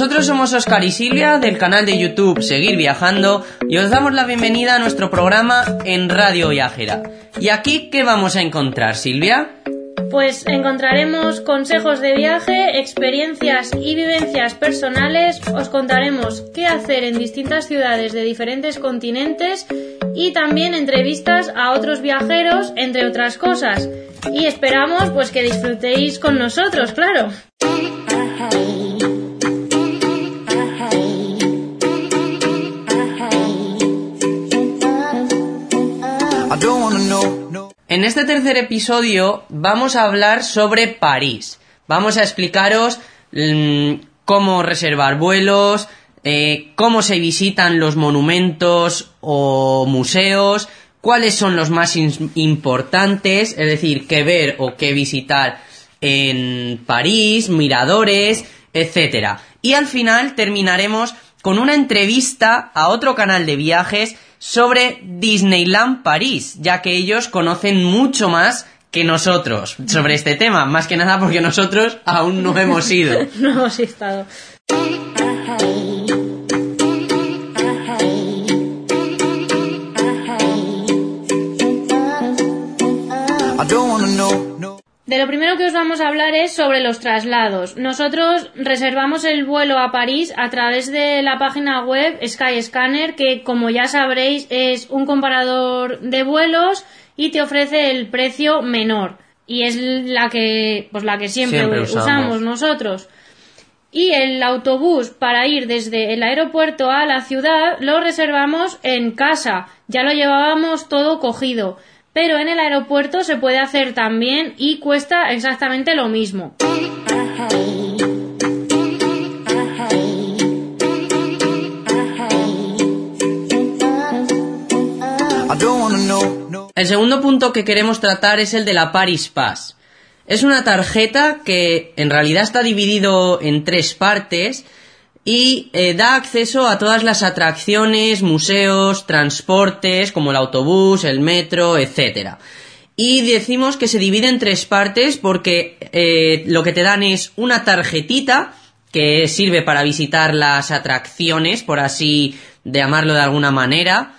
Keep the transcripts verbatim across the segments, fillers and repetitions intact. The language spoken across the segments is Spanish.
Nosotros somos Óscar y Silvia del canal de YouTube Seguir Viajando y os damos la bienvenida a nuestro programa en Radio Viajera. ¿Y aquí qué vamos a encontrar, Silvia? Pues encontraremos consejos de viaje, experiencias y vivencias personales, os contaremos qué hacer en distintas ciudades de diferentes continentes y también entrevistas a otros viajeros, entre otras cosas. Y esperamos pues que disfrutéis con nosotros, claro. En este tercer episodio vamos a hablar sobre París. Vamos a explicaros mmm, cómo reservar vuelos, eh, cómo se visitan los monumentos o museos, cuáles son los más in- importantes, es decir, qué ver o qué visitar en París, miradores, etcétera. Y al final terminaremos con una entrevista a otro canal de viajes sobre Disneyland París, ya que ellos conocen mucho más que nosotros sobre este tema, más que nada porque nosotros aún no hemos ido. No hemos estado. De lo primero que os vamos a hablar es sobre los traslados. Nosotros reservamos el vuelo a París a través de la página web Skyscanner, que como ya sabréis es un comparador de vuelos y te ofrece el precio menor. Y es la que pues la que siempre, siempre usamos. usamos nosotros. Y el autobús para ir desde el aeropuerto a la ciudad lo reservamos en casa. Ya lo llevábamos todo cogido. Pero en el aeropuerto se puede hacer también y cuesta exactamente lo mismo. El segundo punto que queremos tratar es el de la Paris Pass. Es una tarjeta que en realidad está dividido en tres partes y eh, da acceso a todas las atracciones, museos, transportes, como el autobús, el metro, etcétera. Y decimos que se divide en tres partes porque eh, lo que te dan es una tarjetita que sirve para visitar las atracciones, por así llamarlo de alguna manera,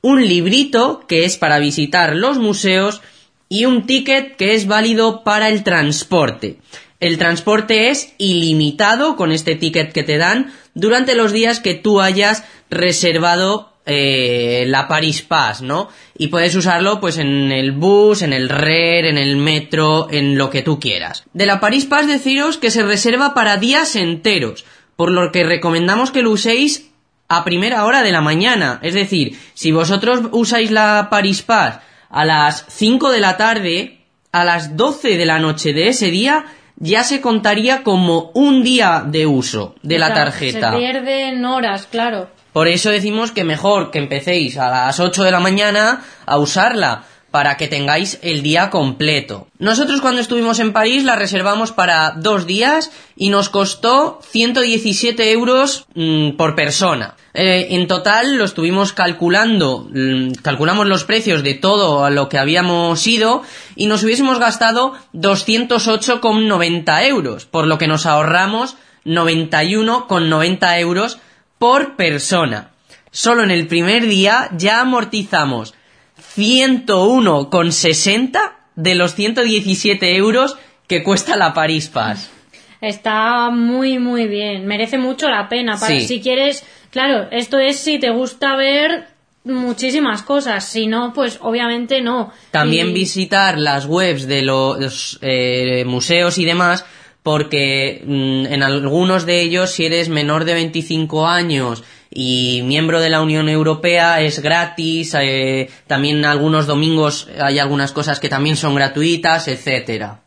un librito que es para visitar los museos y un ticket que es válido para el transporte. El transporte es ilimitado con este ticket que te dan durante los días que tú hayas reservado eh, la Paris Pass, ¿no? Y puedes usarlo pues en el bus, en el R E R, en el metro, en lo que tú quieras. De la Paris Pass deciros que se reserva para días enteros, por lo que recomendamos que lo uséis a primera hora de la mañana. Es decir, si vosotros usáis la Paris Pass a las cinco de la tarde, a las doce de la noche de ese día ya se contaría como un día de uso de la tarjeta. Se pierden horas, claro. Por eso decimos que mejor que empecéis a las ocho de la mañana a usarla, para que tengáis el día completo. Nosotros cuando estuvimos en París la reservamos para dos días y nos costó ciento diecisiete euros mmm, por persona. Eh, en total lo estuvimos calculando, mmm, calculamos los precios de todo a lo que habíamos ido y nos hubiésemos gastado doscientos ocho con noventa euros, por lo que nos ahorramos noventa y uno con noventa euros por persona. Solo en el primer día ya amortizamos ciento uno con sesenta de los ciento diecisiete euros que cuesta la Paris Pass. Está muy, muy bien. Merece mucho la pena. Para, sí. Si quieres, claro, esto es si te gusta ver muchísimas cosas. Si no, pues obviamente no. También y... visitar las webs de los eh, museos y demás, porque mmm, en algunos de ellos, si eres menor de veinticinco años... y miembro de la Unión Europea, es gratis, eh, también algunos domingos hay algunas cosas que también son gratuitas, etcétera.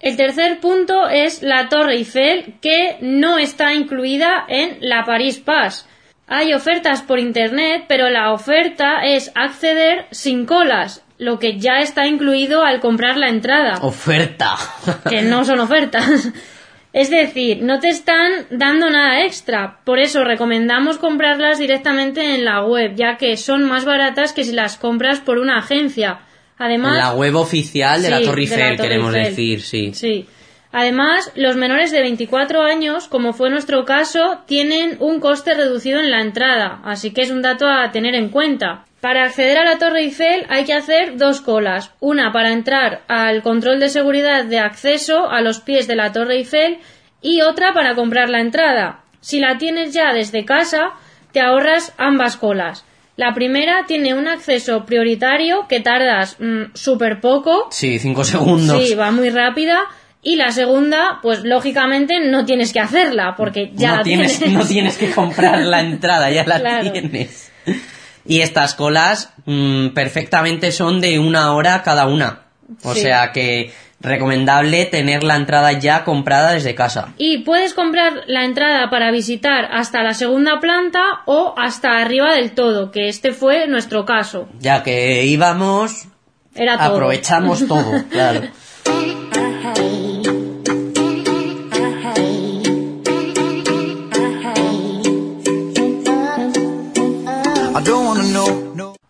El tercer punto es la Torre Eiffel, que no está incluida en la Paris Pass. Hay ofertas por internet, pero la oferta es acceder sin colas, lo que ya está incluido al comprar la entrada. ¡Oferta! Que no son ofertas. Es decir, no te están dando nada extra, por eso recomendamos comprarlas directamente en la web, ya que son más baratas que si las compras por una agencia. Además, la web oficial de sí, la Torre Eiffel, de la Torre queremos Eiffel. decir, sí. sí. Además, los menores de veinticuatro años, como fue nuestro caso, tienen un coste reducido en la entrada, así que es un dato a tener en cuenta. Para acceder a la Torre Eiffel hay que hacer dos colas, una para entrar al control de seguridad de acceso a los pies de la Torre Eiffel y otra para comprar la entrada. Si la tienes ya desde casa, te ahorras ambas colas. La primera tiene un acceso prioritario que tardas mmm, súper poco. Sí, cinco segundos. Sí, va muy rápida. Y la segunda, pues lógicamente no tienes que hacerla porque ya no la tienes. tienes. No tienes que comprar la entrada, ya la claro. tienes. Y estas colas mmm, perfectamente son de una hora cada una. O sí. sea que recomendable tener la entrada ya comprada desde casa. Y puedes comprar la entrada para visitar hasta la segunda planta o hasta arriba del todo, que este fue nuestro caso. Ya que íbamos, Era todo. aprovechamos todo, claro.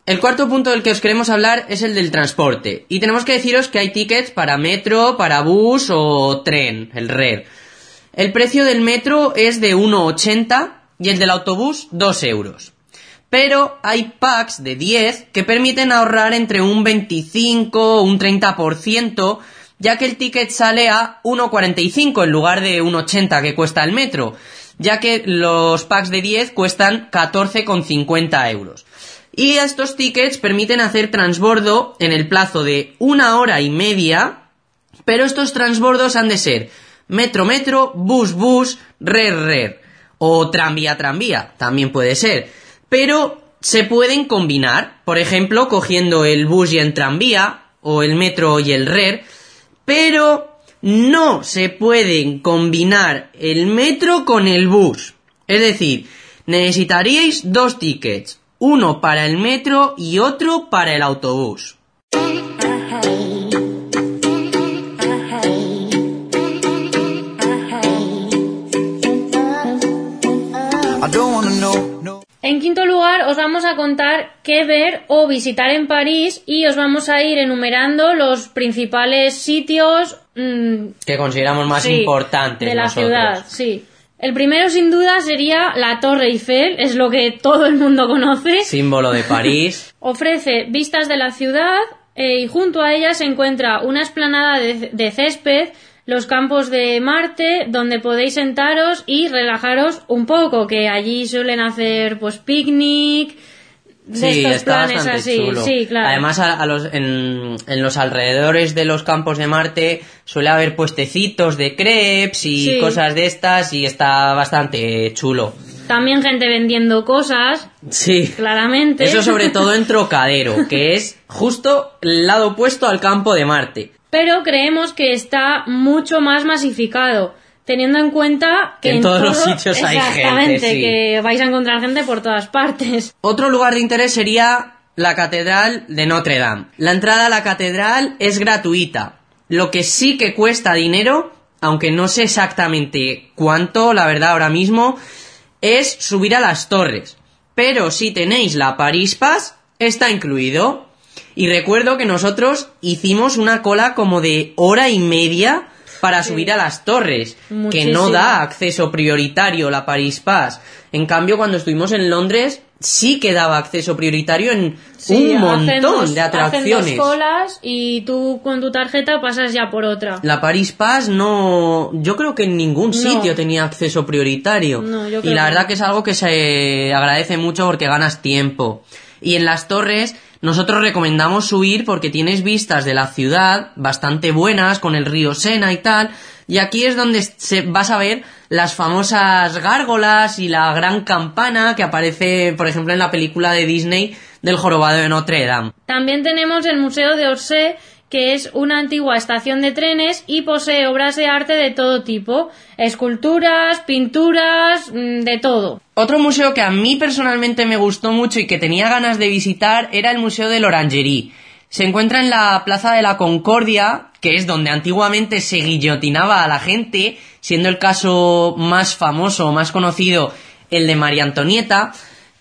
El cuarto punto del que os queremos hablar es el del transporte. Y tenemos que deciros que hay tickets para metro, para bus o tren, el R E R. El precio del metro es de uno con ochenta y el del autobús dos euros. Pero hay packs de diez que permiten ahorrar entre un veinticinco o un treinta por ciento, ya que el ticket sale a uno con cuarenta y cinco en lugar de uno con ochenta que cuesta el metro, ya que los packs de diez cuestan catorce con cincuenta euros. Y estos tickets permiten hacer transbordo en el plazo de una hora y media, pero estos transbordos han de ser metro-metro, bus-bus, rer-rer, o tranvía-tranvía, también puede ser. Pero se pueden combinar, por ejemplo, cogiendo el bus y el tranvía, o el metro y el rer, pero no se pueden combinar el metro con el bus. Es decir, necesitaríais dos tickets. Uno para el metro y otro para el autobús. En quinto lugar, os vamos a contar qué ver o visitar en París y os vamos a ir enumerando los principales sitios mmm, que consideramos más sí, importantes de la nosotros. ciudad, sí. El primero, sin duda, sería la Torre Eiffel, es lo que todo el mundo conoce. Símbolo de París. Ofrece vistas de la ciudad eh, y junto a ella se encuentra una explanada de, de césped, los campos de Marte, donde podéis sentaros y relajaros un poco, que allí suelen hacer pues picnic, de sí, estos está planes bastante así. Chulo. Sí, claro. Además, a, a los, en, en los alrededores de los campos de Marte suele haber puestecitos de crepes y sí. cosas de estas y está bastante chulo. También gente vendiendo cosas. Sí. Claramente. Eso sobre todo en Trocadero, que es justo el lado opuesto al campo de Marte. Pero creemos que está mucho más masificado, teniendo en cuenta que en, en todos todo, los sitios hay gente. Exactamente, sí. que vais a encontrar gente por todas partes. Otro lugar de interés sería la Catedral de Notre Dame. La entrada a la catedral es gratuita. Lo que sí que cuesta dinero, aunque no sé exactamente cuánto, la verdad ahora mismo, es subir a las torres. Pero si tenéis la Paris Pass, está incluido. Y recuerdo que nosotros hicimos una cola como de hora y media para sí. subir a las torres, Muchísimo. que no da acceso prioritario la Paris Pass. En cambio, cuando estuvimos en Londres, sí que daba acceso prioritario en sí, un montón dos, de atracciones. Hacen dos colas y tú con tu tarjeta pasas ya por otra. La Paris Pass no... Yo creo que en ningún no. sitio tenía acceso prioritario. No, yo creo y la que verdad no. que es algo que se agradece mucho porque ganas tiempo. Y en las torres nosotros recomendamos subir porque tienes vistas de la ciudad bastante buenas con el río Sena y tal. Y aquí es donde se, vas a ver las famosas gárgolas y la gran campana que aparece, por ejemplo, en la película de Disney del Jorobado de Notre Dame. También tenemos el Museo de Orsay, que es una antigua estación de trenes y posee obras de arte de todo tipo, esculturas, pinturas, de todo. Otro museo que a mí personalmente me gustó mucho y que tenía ganas de visitar era el Museo de l'Orangerie. Se encuentra en la Plaza de la Concordia que es donde antiguamente se guillotinaba a la gente, siendo el caso más famoso o más conocido el de María Antonieta.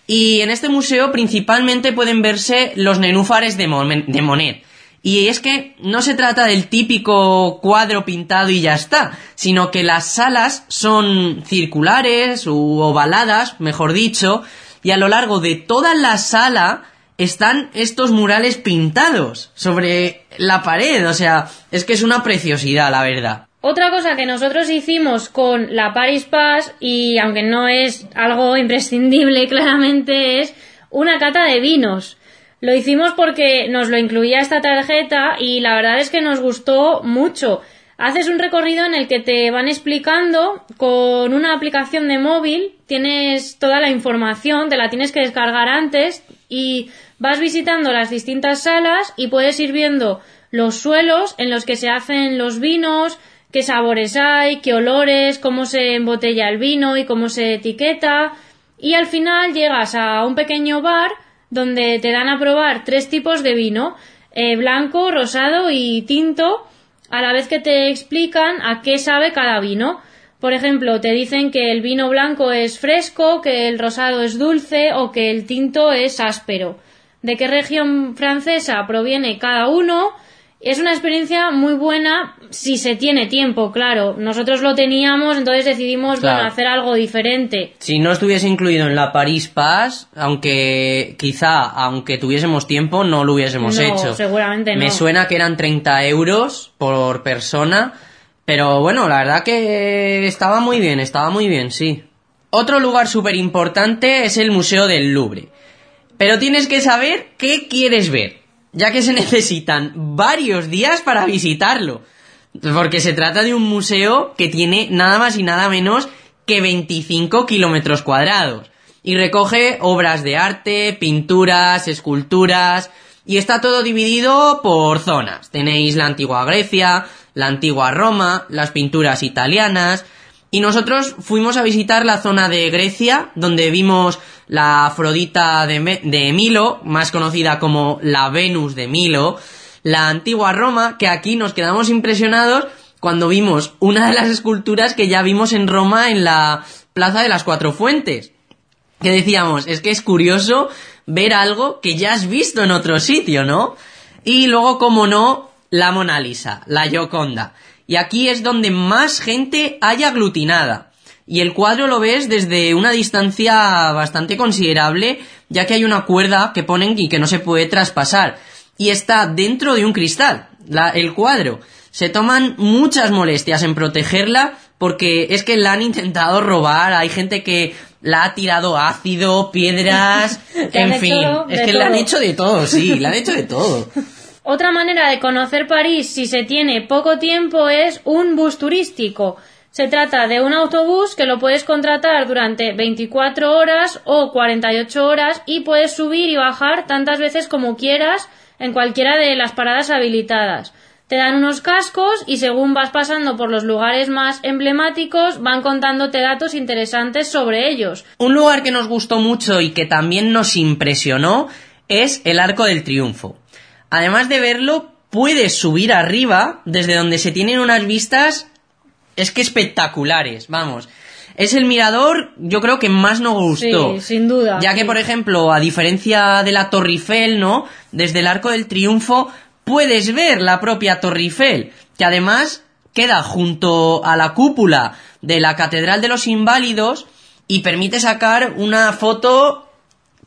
Y en este museo principalmente pueden verse los nenúfares de Monet. Y es que no se trata del típico cuadro pintado y ya está, sino que las salas son circulares u ovaladas, mejor dicho, y a lo largo de toda la sala están estos murales pintados sobre la pared. O sea, es que es una preciosidad, la verdad. Otra cosa que nosotros hicimos con la Paris Pass, y aunque no es algo imprescindible claramente, es una cata de vinos. Lo hicimos porque nos lo incluía esta tarjeta y la verdad es que nos gustó mucho. Haces un recorrido en el que te van explicando con una aplicación de móvil, tienes toda la información, te la tienes que descargar antes y vas visitando las distintas salas y puedes ir viendo los suelos en los que se hacen los vinos, qué sabores hay, qué olores, cómo se embotella el vino y cómo se etiqueta, y al final llegas a un pequeño bar donde te dan a probar tres tipos de vino, eh, blanco, rosado y tinto, a la vez que te explican a qué sabe cada vino. Por ejemplo, te dicen que el vino blanco es fresco, que el rosado es dulce o que el tinto es áspero. De qué región francesa proviene cada uno. Es una experiencia muy buena si se tiene tiempo, claro. Nosotros lo teníamos, entonces decidimos claro. bueno, hacer algo diferente. Si no estuviese incluido en la Paris Pass, aunque quizá, aunque tuviésemos tiempo, no lo hubiésemos no, hecho. Seguramente no. Me suena que eran treinta euros por persona, pero bueno, la verdad que estaba muy bien, estaba muy bien, sí. Otro lugar súper importante es el Museo del Louvre. Pero tienes que saber qué quieres ver, ya que se necesitan varios días para visitarlo, porque se trata de un museo que tiene nada más y nada menos que veinticinco kilómetros cuadrados, y recoge obras de arte, pinturas, esculturas, y está todo dividido por zonas. Tenéis la antigua Grecia, la antigua Roma, las pinturas italianas, y nosotros fuimos a visitar la zona de Grecia, donde vimos la Afrodita de, Me- de Milo, más conocida como la Venus de Milo, la antigua Roma, que aquí nos quedamos impresionados cuando vimos una de las esculturas que ya vimos en Roma en la Plaza de las Cuatro Fuentes, que decíamos, es que es curioso ver algo que ya has visto en otro sitio, ¿no? Y luego, como no, la Mona Lisa, la Gioconda, y aquí es donde más gente hay aglutinada. Y el cuadro lo ves desde una distancia bastante considerable, ya que hay una cuerda que ponen y que no se puede traspasar. Y está dentro de un cristal, la, el cuadro. Se toman muchas molestias en protegerla, porque es que la han intentado robar. Hay gente que la ha tirado ácido, piedras, en fin. Es que la han hecho de todo, sí, la han hecho de todo. Otra manera de conocer París, si se tiene poco tiempo, es un bus turístico. Se trata de un autobús que lo puedes contratar durante veinticuatro horas o cuarenta y ocho horas y puedes subir y bajar tantas veces como quieras en cualquiera de las paradas habilitadas. Te dan unos cascos y según vas pasando por los lugares más emblemáticos van contándote datos interesantes sobre ellos. Un lugar que nos gustó mucho y que también nos impresionó es el Arco del Triunfo. Además de verlo, puedes subir arriba, desde donde se tienen unas vistas es que espectaculares, vamos. Es el mirador, yo creo que más nos gustó. Sí, sin duda. Ya que, por ejemplo, a diferencia de la Torre Eiffel, ¿no? Desde el Arco del Triunfo puedes ver la propia Torre Eiffel, que además queda junto a la cúpula de la Catedral de los Inválidos y permite sacar una foto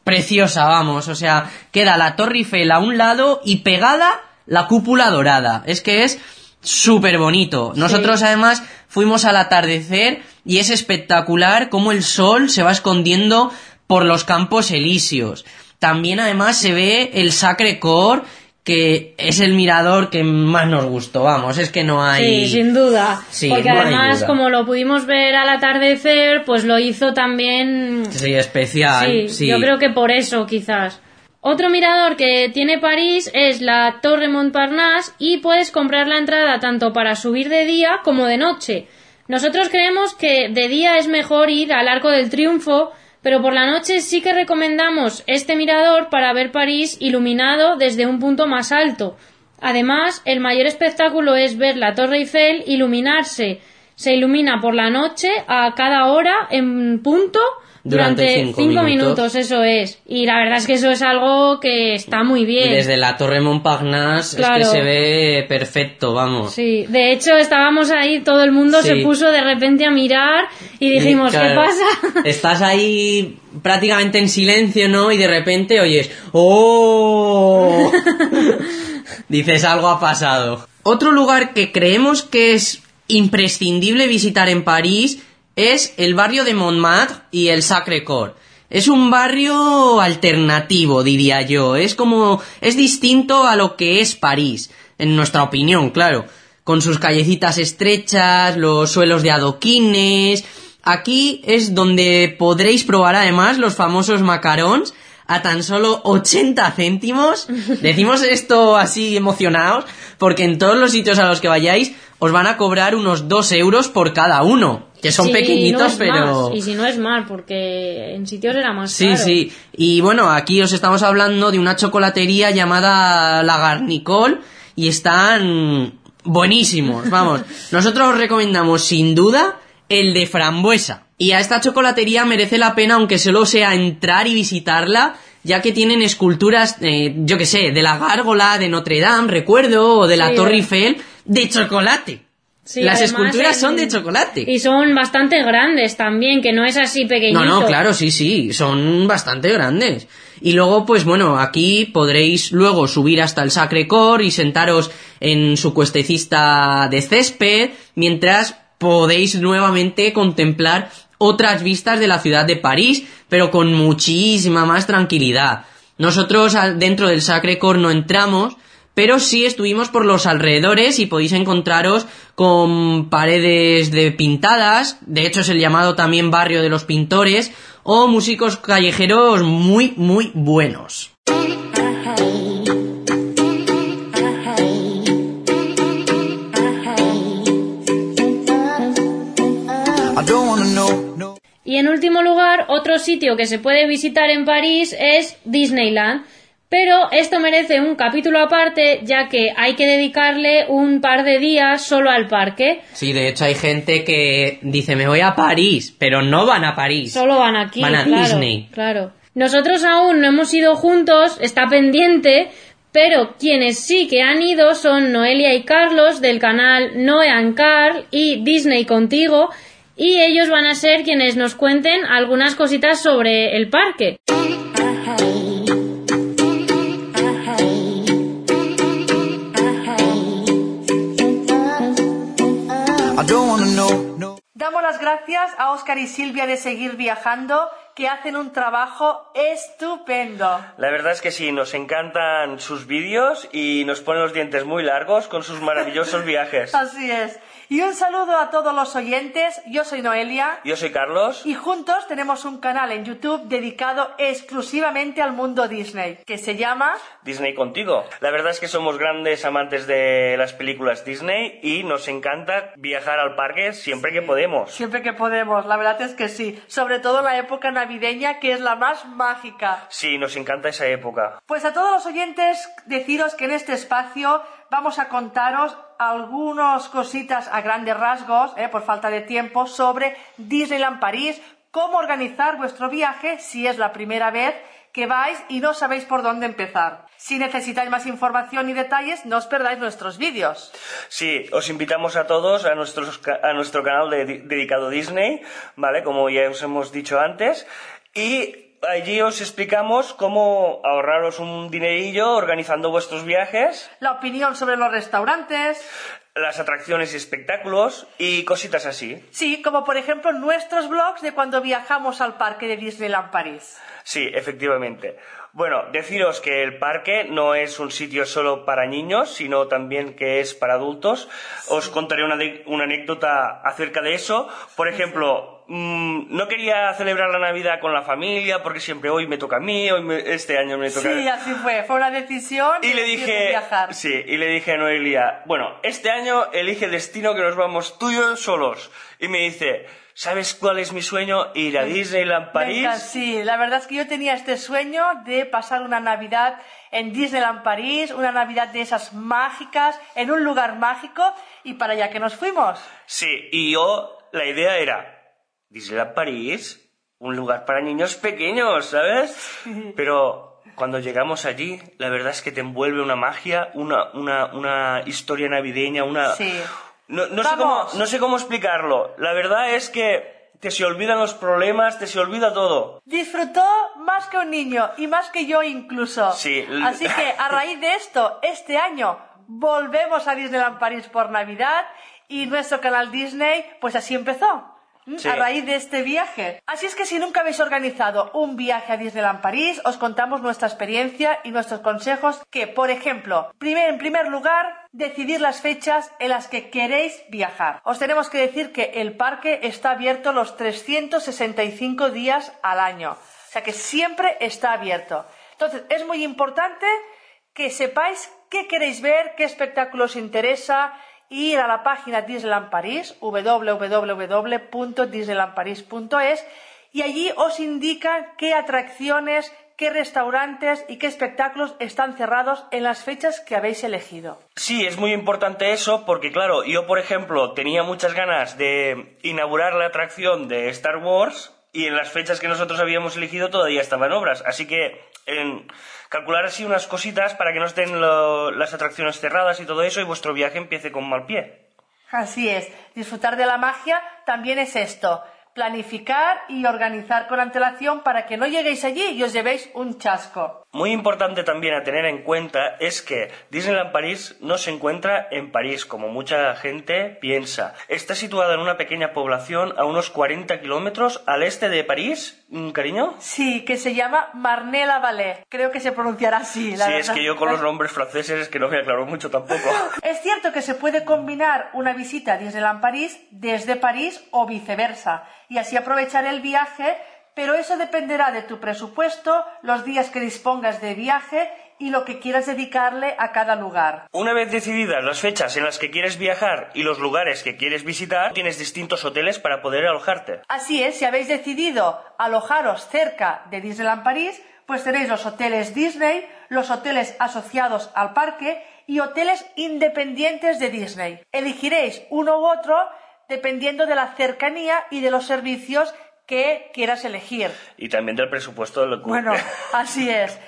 preciosa, vamos. O sea, queda la Torre Eiffel a un lado y pegada la cúpula dorada. Es que es súper bonito. Nosotros sí. Además fuimos al atardecer y es espectacular cómo el sol se va escondiendo por los campos elíseos. También además se ve el Sacré-Cœur, que es el mirador que más nos gustó, vamos, es que no hay... Sí, sin duda, sí, porque no además como lo pudimos ver al atardecer, pues lo hizo también... Sí, especial, sí, sí. Yo creo que por eso quizás... Otro mirador que tiene París es la Torre Montparnasse y puedes comprar la entrada tanto para subir de día como de noche. Nosotros creemos que de día es mejor ir al Arco del Triunfo, pero por la noche sí que recomendamos este mirador para ver París iluminado desde un punto más alto. Además, el mayor espectáculo es ver la Torre Eiffel iluminarse. Se ilumina por la noche a cada hora en punto durante cinco minutos, eso es. Y la verdad es que eso es algo que está muy bien. Y desde la Torre Montparnasse, claro, es que se ve perfecto, vamos. Sí, de hecho estábamos ahí, todo el mundo sí. se puso de repente a mirar y dijimos, y claro, ¿qué pasa? Estás ahí prácticamente en silencio, ¿no? Y de repente oyes, ¡oh! Dices, algo ha pasado. Otro lugar que creemos que es imprescindible visitar en París es el barrio de Montmartre y el Sacré-Cœur. Es un barrio alternativo, diría yo. Es como, es distinto a lo que es París, en nuestra opinión, claro. Con sus callecitas estrechas, los suelos de adoquines. Aquí es donde podréis probar además los famosos macarons a tan solo ochenta céntimos. Decimos esto así emocionados porque en todos los sitios a los que vayáis os van a cobrar unos dos euros por cada uno, que son sí, pequeñitos, no es pero... Más. Y si no es mal, porque en sitios era más sí, caro. Sí, sí. Y bueno, aquí os estamos hablando de una chocolatería llamada La Garnicole y están buenísimos, vamos. Nosotros os recomendamos, sin duda, el de frambuesa. Y a esta chocolatería merece la pena, aunque solo sea entrar y visitarla, ya que tienen esculturas, eh, yo que sé, de la gárgola, de Notre Dame, recuerdo, o de la sí, Torre Eiffel... de chocolate. Sí, las esculturas en... son de chocolate. Y son bastante grandes también, que no es así pequeñito. No, no, claro, sí, sí, son bastante grandes. Y luego, pues bueno, aquí podréis luego subir hasta el Sacré-Cœur y sentaros en su cuestecista de césped, mientras podéis nuevamente contemplar otras vistas de la ciudad de París, pero con muchísima más tranquilidad. Nosotros dentro del Sacré-Cœur no entramos, pero sí estuvimos por los alrededores y podéis encontraros con paredes de pintadas, de hecho es el llamado también barrio de los pintores, o músicos callejeros muy, muy buenos. Y en último lugar, otro sitio que se puede visitar en París es Disneyland. Pero esto merece un capítulo aparte, ya que hay que dedicarle un par de días solo al parque. Sí, de hecho hay gente que dice, me voy a París, pero no van a París. Solo van aquí, van a claro, Disney. Claro. Nosotros aún no hemos ido juntos, está pendiente, pero quienes sí que han ido son Noelia y Carlos del canal Noe and Carl y Disney Contigo, y ellos van a ser quienes nos cuenten algunas cositas sobre el parque. Damos las gracias a Óscar y Silvia de Seguir Viajando, que hacen un trabajo estupendo. La verdad es que sí, nos encantan sus vídeos y nos ponen los dientes muy largos con sus maravillosos viajes. Así es. Y un saludo a todos los oyentes. Yo soy Noelia. Yo soy Carlos. Y juntos tenemos un canal en YouTube dedicado exclusivamente al mundo Disney, que se llama Disney Contigo. La verdad es que somos grandes amantes de las películas Disney y nos encanta viajar al parque siempre sí, que podemos. Siempre que podemos, la verdad es que sí. Sobre todo en la época navideña, que es la más mágica. Sí, nos encanta esa época. Pues a todos los oyentes, deciros que en este espacio vamos a contaros algunas cositas a grandes rasgos, eh, por falta de tiempo, sobre Disneyland París, cómo organizar vuestro viaje si es la primera vez que vais y no sabéis por dónde empezar. Si necesitáis más información y detalles, no os perdáis nuestros vídeos. Sí, os invitamos a todos a, nuestros, a nuestro canal de, de, dedicado a Disney, ¿vale? Como ya os hemos dicho antes, y allí os explicamos cómo ahorraros un dinerillo organizando vuestros viajes, la opinión sobre los restaurantes, las atracciones y espectáculos y cositas así. Sí, como por ejemplo nuestros blogs de cuando viajamos al parque de Disneyland París. Sí, efectivamente. Bueno, deciros que el parque no es un sitio solo para niños, sino también que es para adultos. Sí. Os contaré una, de, una anécdota acerca de eso. Por ejemplo... Sí, sí. No quería celebrar la Navidad con la familia porque siempre hoy me toca a mí, hoy me, este año me toca a mí. Sí, así fue, fue una decisión y, y le dije, viajar. Sí, y le dije a Noelia, bueno, este año año, elige el destino que nos vamos tú y yo solos. Y me dice, ¿sabes cuál es mi sueño? Ir a Disneyland París. Venga, sí, la verdad es que yo tenía este sueño de pasar una Navidad en Disneyland París, una Navidad de esas mágicas, en un lugar mágico, y para allá que nos fuimos. Sí, y yo, la idea era, Disneyland París, un lugar para niños pequeños, ¿sabes? Pero cuando llegamos allí, la verdad es que te envuelve una magia, una, una, una historia navideña, una... Sí. No, no, sé cómo, no sé cómo explicarlo. La verdad es que te se olvidan los problemas, te se olvida todo. Disfrutó más que un niño y más que yo incluso. Sí. Así que a raíz de esto, este año volvemos a Disneyland París por Navidad y nuestro canal Disney, pues así empezó. Sí. A raíz de este viaje. Así es que si nunca habéis organizado un viaje a Disneyland París, os contamos nuestra experiencia y nuestros consejos que, por ejemplo, primer, en primer lugar, decidir las fechas en las que queréis viajar. Os tenemos que decir que el parque está abierto los trescientos sesenta y cinco días al año. O sea que siempre está abierto. Entonces, es muy importante que sepáis qué queréis ver, qué espectáculo os interesa, ir a la página Disneyland París, doble u doble u doble u punto disneyland parís punto es, y allí os indican qué atracciones, qué restaurantes y qué espectáculos están cerrados en las fechas que habéis elegido. Sí, es muy importante eso porque, claro, yo, por ejemplo, tenía muchas ganas de inaugurar la atracción de Star Wars y en las fechas que nosotros habíamos elegido todavía estaban obras, así que... En calcular así unas cositas para que no estén lo, las atracciones cerradas y todo eso y vuestro viaje empiece con mal pie. Así es, disfrutar de la magia también es esto, planificar y organizar con antelación para que no lleguéis allí y os llevéis un chasco. Muy importante también a tener en cuenta es que Disneyland París no se encuentra en París, como mucha gente piensa. Está situada en una pequeña población a unos cuarenta kilómetros al este de París, cariño. Sí, que se llama Marne-la-Vallée. Creo que se pronunciará así, la verdad. Sí, es que yo con los nombres franceses es que no me aclaro mucho tampoco. Es cierto que se puede combinar una visita a Disneyland París desde París o viceversa, y así aprovechar el viaje. Pero eso dependerá de tu presupuesto, los días que dispongas de viaje y lo que quieras dedicarle a cada lugar. Una vez decididas las fechas en las que quieres viajar y los lugares que quieres visitar, tienes distintos hoteles para poder alojarte. Así es, si habéis decidido alojaros cerca de Disneyland París, pues tenéis los hoteles Disney, los hoteles asociados al parque y hoteles independientes de Disney. Elegiréis uno u otro dependiendo de la cercanía y de los servicios que quieras elegir. Y también del presupuesto de lo que... Bueno, así es.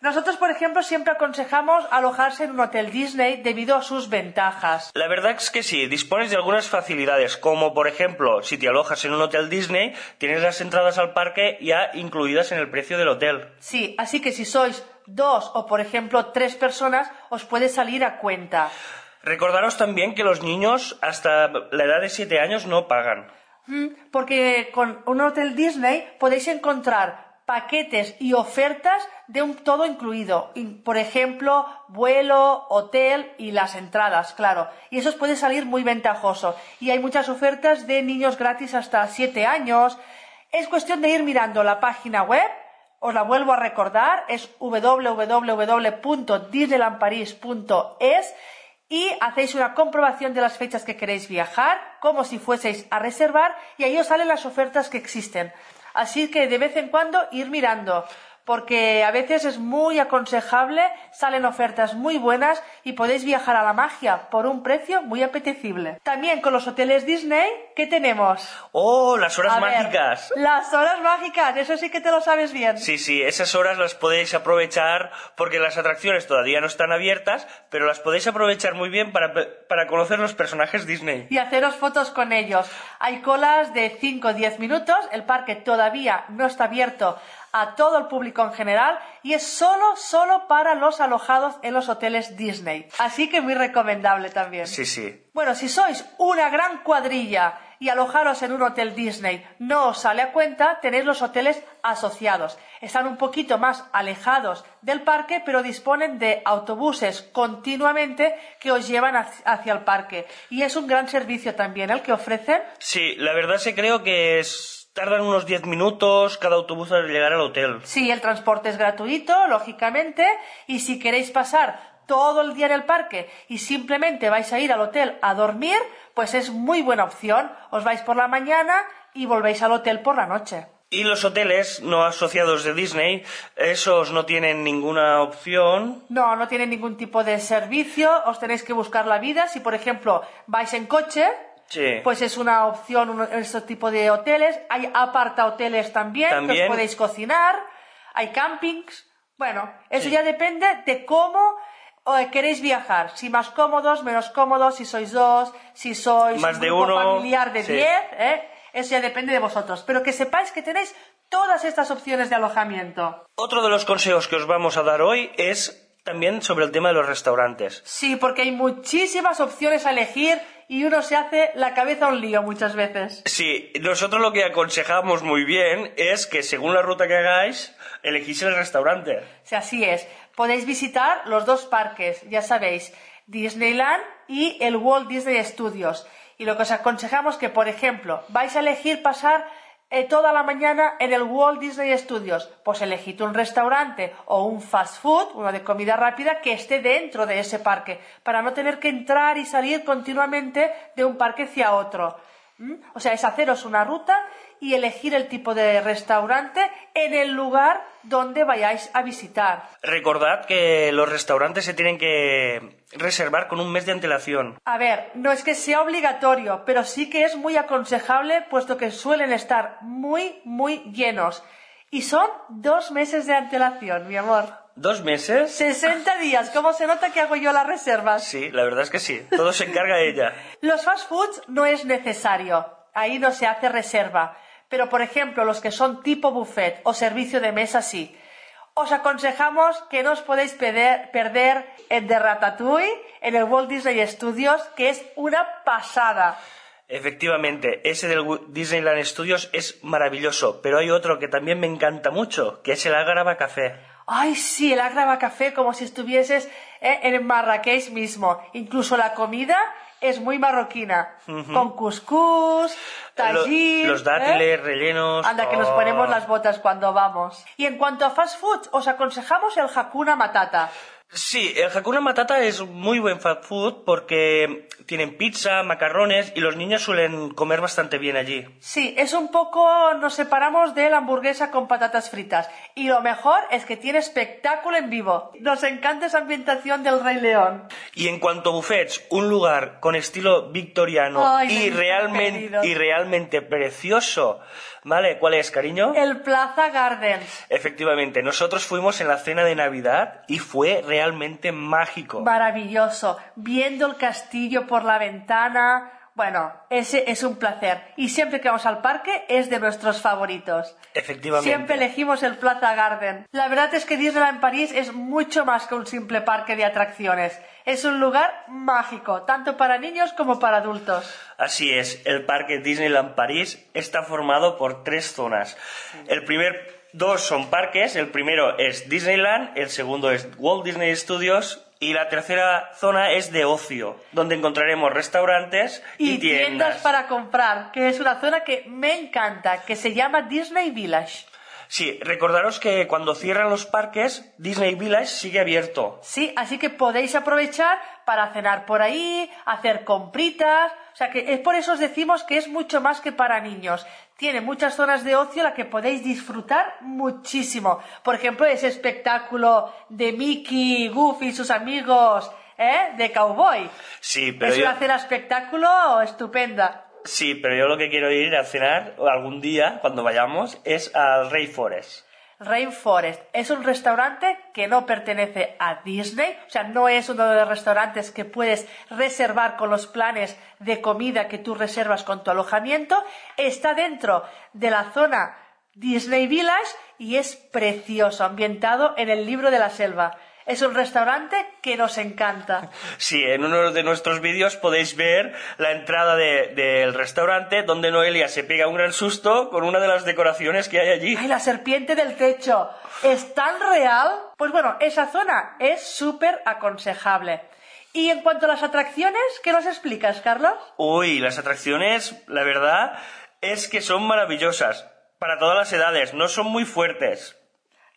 Nosotros, por ejemplo, siempre aconsejamos alojarse en un hotel Disney debido a sus ventajas. La verdad es que sí, dispones de algunas facilidades, como por ejemplo, si te alojas en un hotel Disney, tienes las entradas al parque ya incluidas en el precio del hotel. Sí, así que si sois dos o, por ejemplo, tres personas, os puede salir a cuenta. Recordaros también que los niños hasta la edad de siete años no pagan. Porque con un hotel Disney podéis encontrar paquetes y ofertas de un todo incluido. Por ejemplo, vuelo, hotel y las entradas, claro. Y eso os puede salir muy ventajoso. Y hay muchas ofertas de niños gratis hasta siete años. Es cuestión de ir mirando la página web. Os la vuelvo a recordar. Es doble u doble u doble u punto disneyland parís punto es. Y hacéis una comprobación de las fechas que queréis viajar, como si fueseis a reservar, y ahí os salen las ofertas que existen. Así que de vez en cuando ir mirando, porque a veces es muy aconsejable, salen ofertas muy buenas y podéis viajar a la magia por un precio muy apetecible. También con los hoteles Disney, ¿qué tenemos? ¡Oh, las horas a mágicas! Ver, las horas mágicas, eso sí que te lo sabes bien. Sí, sí, esas horas las podéis aprovechar porque las atracciones todavía no están abiertas, pero las podéis aprovechar muy bien para, para conocer los personajes Disney. Y haceros fotos con ellos. Hay colas de cinco o diez minutos, el parque todavía no está abierto a todo el público en general y es solo, solo para los alojados en los hoteles Disney. Así que muy recomendable también. Sí, sí. Bueno, si sois una gran cuadrilla y alojaros en un hotel Disney no os sale a cuenta, tenéis los hoteles asociados. Están un poquito más alejados del parque, pero disponen de autobuses continuamente que os llevan hacia el parque. Y es un gran servicio también el que ofrecen. Sí, la verdad se creo que es... Tardan unos diez minutos cada autobús en llegar al hotel. Sí, el transporte es gratuito, lógicamente, y si queréis pasar todo el día en el parque y simplemente vais a ir al hotel a dormir, pues es muy buena opción. Os vais por la mañana y volvéis al hotel por la noche. Y los hoteles no asociados de Disney, esos no tienen ninguna opción. No, no tienen ningún tipo de servicio, os tenéis que buscar la vida. Si, por ejemplo, vais en coche, sí, pues es una opción este tipo de hoteles. Hay apartahoteles también, también, que os podéis cocinar, hay campings. Bueno, eso sí, ya depende de cómo queréis viajar. Si más cómodos, menos cómodos, si sois dos, si sois más de uno, familiar de diez, sí, ¿eh? Eso ya depende de vosotros, pero que sepáis que tenéis todas estas opciones de alojamiento. Otro de los consejos que os vamos a dar hoy es también sobre el tema de los restaurantes. Sí, porque hay muchísimas opciones a elegir y uno se hace la cabeza un lío muchas veces. Sí, nosotros lo que aconsejamos muy bien es que según la ruta que hagáis, elegís el restaurante. Sí, así es. Podéis visitar los dos parques, ya sabéis, Disneyland y el Walt Disney Studios. Y lo que os aconsejamos que, por ejemplo, vais a elegir pasar eh, toda la mañana en el Walt Disney Studios, pues elegid un restaurante o un fast food, uno de comida rápida, que esté dentro de ese parque, para no tener que entrar y salir continuamente de un parque hacia otro. ¿Mm? O sea, es haceros una ruta y elegir el tipo de restaurante en el lugar donde vayáis a visitar. Recordad que los restaurantes se tienen que reservar con un mes de antelación. A ver, no es que sea obligatorio, pero sí que es muy aconsejable, puesto que suelen estar muy, muy llenos. Y son dos meses de antelación, mi amor. ¿Dos meses? sesenta días. ¿Cómo se nota que hago yo las reservas? Sí, la verdad es que sí. Todo se encarga ella. Los fast foods no es necesario. Ahí no se hace reserva. Pero, por ejemplo, los que son tipo buffet o servicio de mesa, sí. Os aconsejamos que no os podéis perder, perder el de Ratatouille en el Walt Disney Studios, que es una pasada. Efectivamente, ese del Disneyland Studios es maravilloso, pero hay otro que también me encanta mucho, que es el Agrabah Café. Ay, sí, el Agrabah Café, como si estuvieses eh, en Marrakech mismo. Incluso la comida es muy marroquina, uh-huh, con cuscús, tagín, Lo, los dátiles, ¿eh? rellenos. Anda, que oh. nos ponemos las botas cuando vamos. Y en cuanto a fast food, os aconsejamos el Hakuna Matata. Sí, el Hakuna Matata es muy buen fast food porque tienen pizza, macarrones y los niños suelen comer bastante bien allí. Sí, es un poco, nos separamos de la hamburguesa con patatas fritas y lo mejor es que tiene espectáculo en vivo. Nos encanta esa ambientación del Rey León. Y en cuanto a buffets, un lugar con estilo victoriano Ay, y, realmente, y realmente precioso. ¿Vale? ¿Cuál es, cariño? El Plaza Gardens. Efectivamente, nosotros fuimos en la cena de Navidad y fue realmente mágico. Maravilloso. Viendo el castillo por la ventana. Bueno, ese es un placer. Y siempre que vamos al parque es de nuestros favoritos. Efectivamente. Siempre elegimos el Plaza Garden. La verdad es que Disneyland París es mucho más que un simple parque de atracciones. Es un lugar mágico, tanto para niños como para adultos. Así es. El parque Disneyland París está formado por tres zonas. Sí. El primer... Dos son parques, el primero es Disneyland, el segundo es Walt Disney Studios y la tercera zona es de ocio, donde encontraremos restaurantes y, y tiendas. tiendas para comprar, que es una zona que me encanta, que se llama Disney Village. Sí, recordaros que cuando cierran los parques, Disney Village sigue abierto. Sí, así que podéis aprovechar para cenar por ahí, hacer compritas. O sea, que es por eso os decimos que es mucho más que para niños. Tiene muchas zonas de ocio las que podéis disfrutar muchísimo. Por ejemplo, ese espectáculo de Mickey, Goofy y sus amigos, ¿eh? De cowboy. Sí, pero es yo... una cena espectáculo estupenda. Sí, pero yo lo que quiero ir a cenar algún día, cuando vayamos, es al Rainforest. Rainforest es un restaurante que no pertenece a Disney, o sea, no es uno de los restaurantes que puedes reservar con los planes de comida que tú reservas con tu alojamiento. Está dentro de la zona Disney Village y es precioso, ambientado en el libro de la selva. Es un restaurante que nos encanta. Sí, en uno de nuestros vídeos podéis ver la entrada de, del restaurante donde Noelia se pega un gran susto con una de las decoraciones que hay allí. ¡Ay, la serpiente del techo! ¿Es tan real? Pues bueno, esa zona es súper aconsejable. Y en cuanto a las atracciones, ¿qué nos explicas, Carlos? Uy, las atracciones, la verdad, es que son maravillosas. Para todas las edades, no son muy fuertes.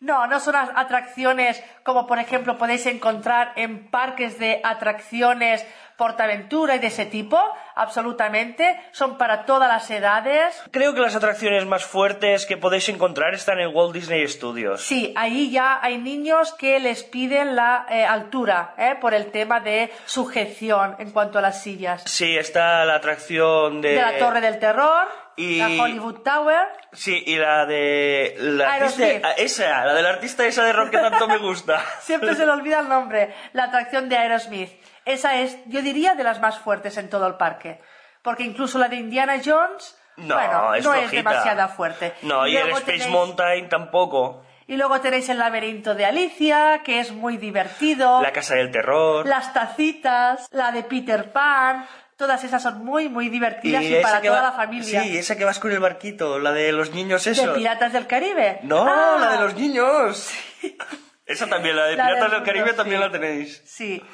No, no son atracciones como, por ejemplo, podéis encontrar en parques de atracciones Portaventura y de ese tipo, absolutamente. Son para todas las edades. Creo que las atracciones más fuertes que podéis encontrar están en Walt Disney Studios. Sí, ahí ya hay niños que les piden la eh, altura, eh, por el tema de sujeción en cuanto a las sillas. Sí, está la atracción de... de la Torre del Terror. Y... la Hollywood Tower. Sí, y la de... la artista, esa, la del artista esa de rock que tanto me gusta. Siempre se le olvida el nombre. La atracción de Aerosmith. Esa es, yo diría, de las más fuertes en todo el parque. Porque incluso la de Indiana Jones... No, bueno, es no flojita. Es demasiado fuerte. No, y, y el Space tenéis... Mountain tampoco. Y luego tenéis el laberinto de Alicia, que es muy divertido. La Casa del Terror. Las tacitas, la de Peter Pan... Todas esas son muy, muy divertidas y, y para toda va... la familia. Sí, esa que vas con el barquito, la de los niños esos. ¿De Piratas del Caribe? No, ah, la de los niños. Sí. Esa también, la de la Piratas del, del Caribe, sí. También la tenéis. Sí.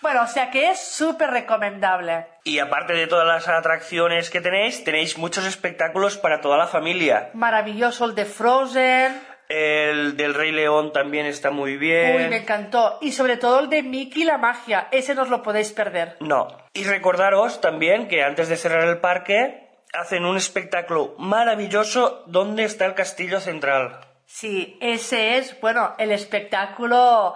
Bueno, o sea que es súper recomendable. Y aparte de todas las atracciones que tenéis, tenéis muchos espectáculos para toda la familia. Maravilloso el de Frozen. El del Rey León también está muy bien. Uy, me encantó. Y sobre todo el de Mickey y la magia. Ese no os lo podéis perder. No. Y recordaros también que antes de cerrar el parque, hacen un espectáculo maravilloso donde está el castillo central. Sí, ese es, bueno, el espectáculo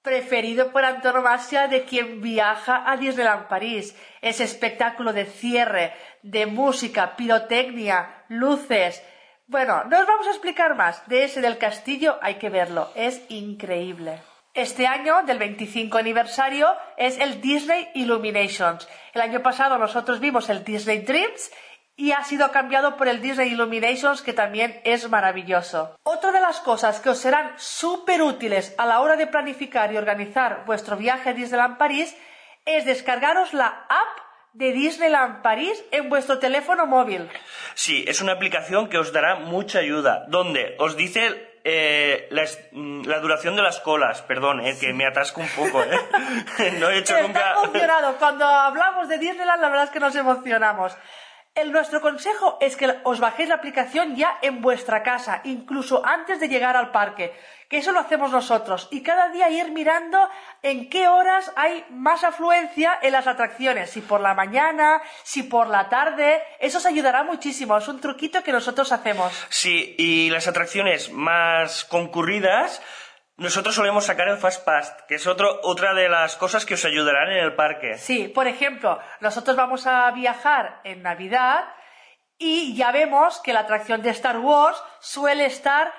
preferido por antonomasia de quien viaja a Disneyland París. Ese espectáculo de cierre, de música, pirotecnia, luces... Bueno, no os vamos a explicar más. De ese del castillo hay que verlo. Es increíble. Este año, del veinticinco aniversario, es el Disney Illuminations. El año pasado nosotros vimos el Disney Dreams y ha sido cambiado por el Disney Illuminations, que también es maravilloso. Otra de las cosas que os serán súper útiles a la hora de planificar y organizar vuestro viaje a Disneyland París es descargaros la app de Disneyland París en vuestro teléfono móvil. Sí, es una aplicación que os dará mucha ayuda, donde os dice eh, la, la duración de las colas. Perdón, eh, sí. Que me atasco un poco. Eh. No he hecho Está nunca... emocionado. Cuando hablamos de Disneyland, la verdad es que nos emocionamos. El, nuestro consejo es que os bajéis la aplicación ya en vuestra casa, incluso antes de llegar al parque, que eso lo hacemos nosotros, y cada día ir mirando en qué horas hay más afluencia en las atracciones, si por la mañana, si por la tarde. Eso os ayudará muchísimo, es un truquito que nosotros hacemos. Sí, y las atracciones más concurridas... Nosotros solemos sacar el Fast Pass, que es otro, otra de las cosas que os ayudarán en el parque. Sí, por ejemplo, nosotros vamos a viajar en Navidad y ya vemos que la atracción de Star Wars suele estar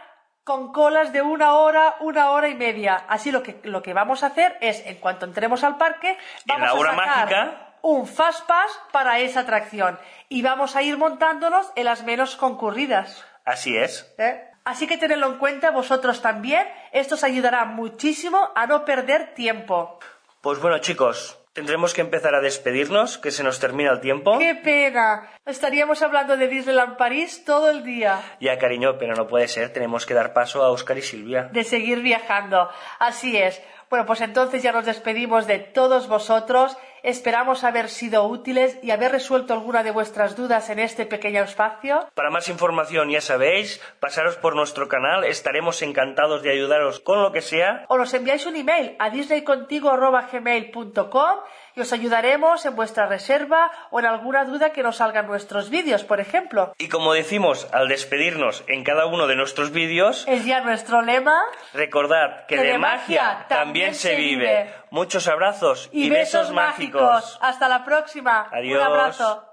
con colas de una hora, una hora y media. Así lo que, lo que vamos a hacer es, en cuanto entremos al parque, vamos a sacar mágica... un Fast Pass para esa atracción y vamos a ir montándonos en las menos concurridas. Así es. ¿Eh? Así que tenedlo en cuenta vosotros también. Esto os ayudará muchísimo a no perder tiempo. Pues bueno, chicos, tendremos que empezar a despedirnos, que se nos termina el tiempo. ¡Qué pena! Estaríamos hablando de Disneyland París todo el día. Ya, cariño, pero no puede ser. Tenemos que dar paso a Óscar y Silvia. De seguir viajando. Así es. Bueno, pues entonces ya nos despedimos de todos vosotros. Esperamos haber sido útiles y haber resuelto alguna de vuestras dudas en este pequeño espacio. Para más información, ya sabéis, pasaros por nuestro canal. Estaremos encantados de ayudaros con lo que sea. O nos enviáis un email a disney contigo arroba gmail punto com y os ayudaremos en vuestra reserva o en alguna duda que nos salgan nuestros vídeos, por ejemplo. Y como decimos al despedirnos en cada uno de nuestros vídeos... Es ya nuestro lema... Recordad que, que de, de magia, magia también... se vive. Muchos abrazos y, y besos, besos mágicos. mágicos. Hasta la próxima. Adiós. Un abrazo.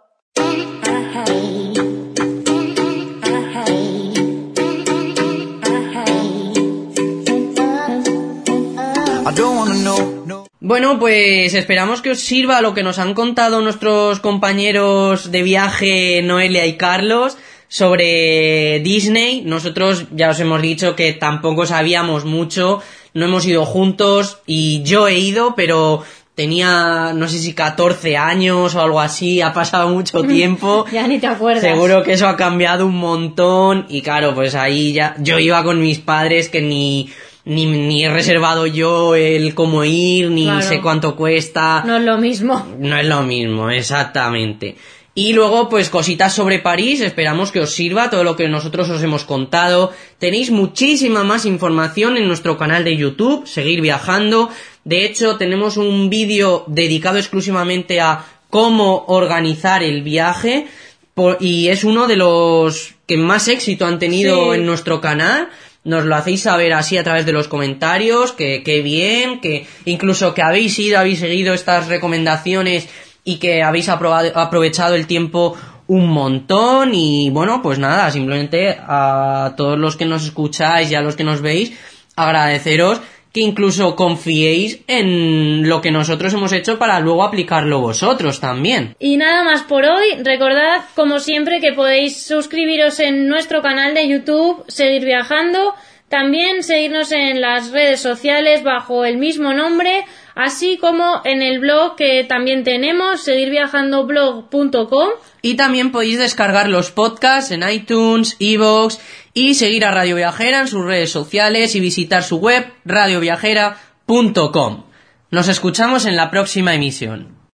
Bueno, pues esperamos que os sirva lo que nos han contado nuestros compañeros de viaje, Noelia y Carlos, sobre Disney. Nosotros ya os hemos dicho que tampoco sabíamos mucho, no hemos ido juntos y yo he ido, pero tenía, no sé si catorce años o algo así, ha pasado mucho tiempo. Ya ni te acuerdas. Seguro que eso ha cambiado un montón y claro, pues ahí ya, yo iba con mis padres que ni... Ni, ni he reservado yo el cómo ir, ni claro. Sé cuánto cuesta. No es lo mismo. No es lo mismo, exactamente. Y luego, pues, cositas sobre París, esperamos que os sirva todo lo que nosotros os hemos contado. Tenéis muchísima más información en nuestro canal de YouTube, Seguir Viajando. De hecho, tenemos un vídeo dedicado exclusivamente a cómo organizar el viaje, por, y es uno de los que más éxito han tenido sí. en nuestro canal. Nos lo hacéis saber así a través de los comentarios, que, que bien, que incluso que habéis ido, habéis seguido estas recomendaciones y que habéis aprobado, aprovechado el tiempo un montón. Y bueno, pues nada, simplemente a todos los que nos escucháis y a los que nos veis, agradeceros que incluso confiéis en lo que nosotros hemos hecho para luego aplicarlo vosotros también. Y nada más por hoy. Recordad, como siempre, que podéis suscribiros en nuestro canal de YouTube, Seguir Viajando, también seguirnos en las redes sociales bajo el mismo nombre, así como en el blog que también tenemos, seguir viajando blog punto com. Y también podéis descargar los podcasts en iTunes, iVoox, y seguir a Radio Viajera en sus redes sociales y visitar su web radio viajera punto com. Nos escuchamos en la próxima emisión.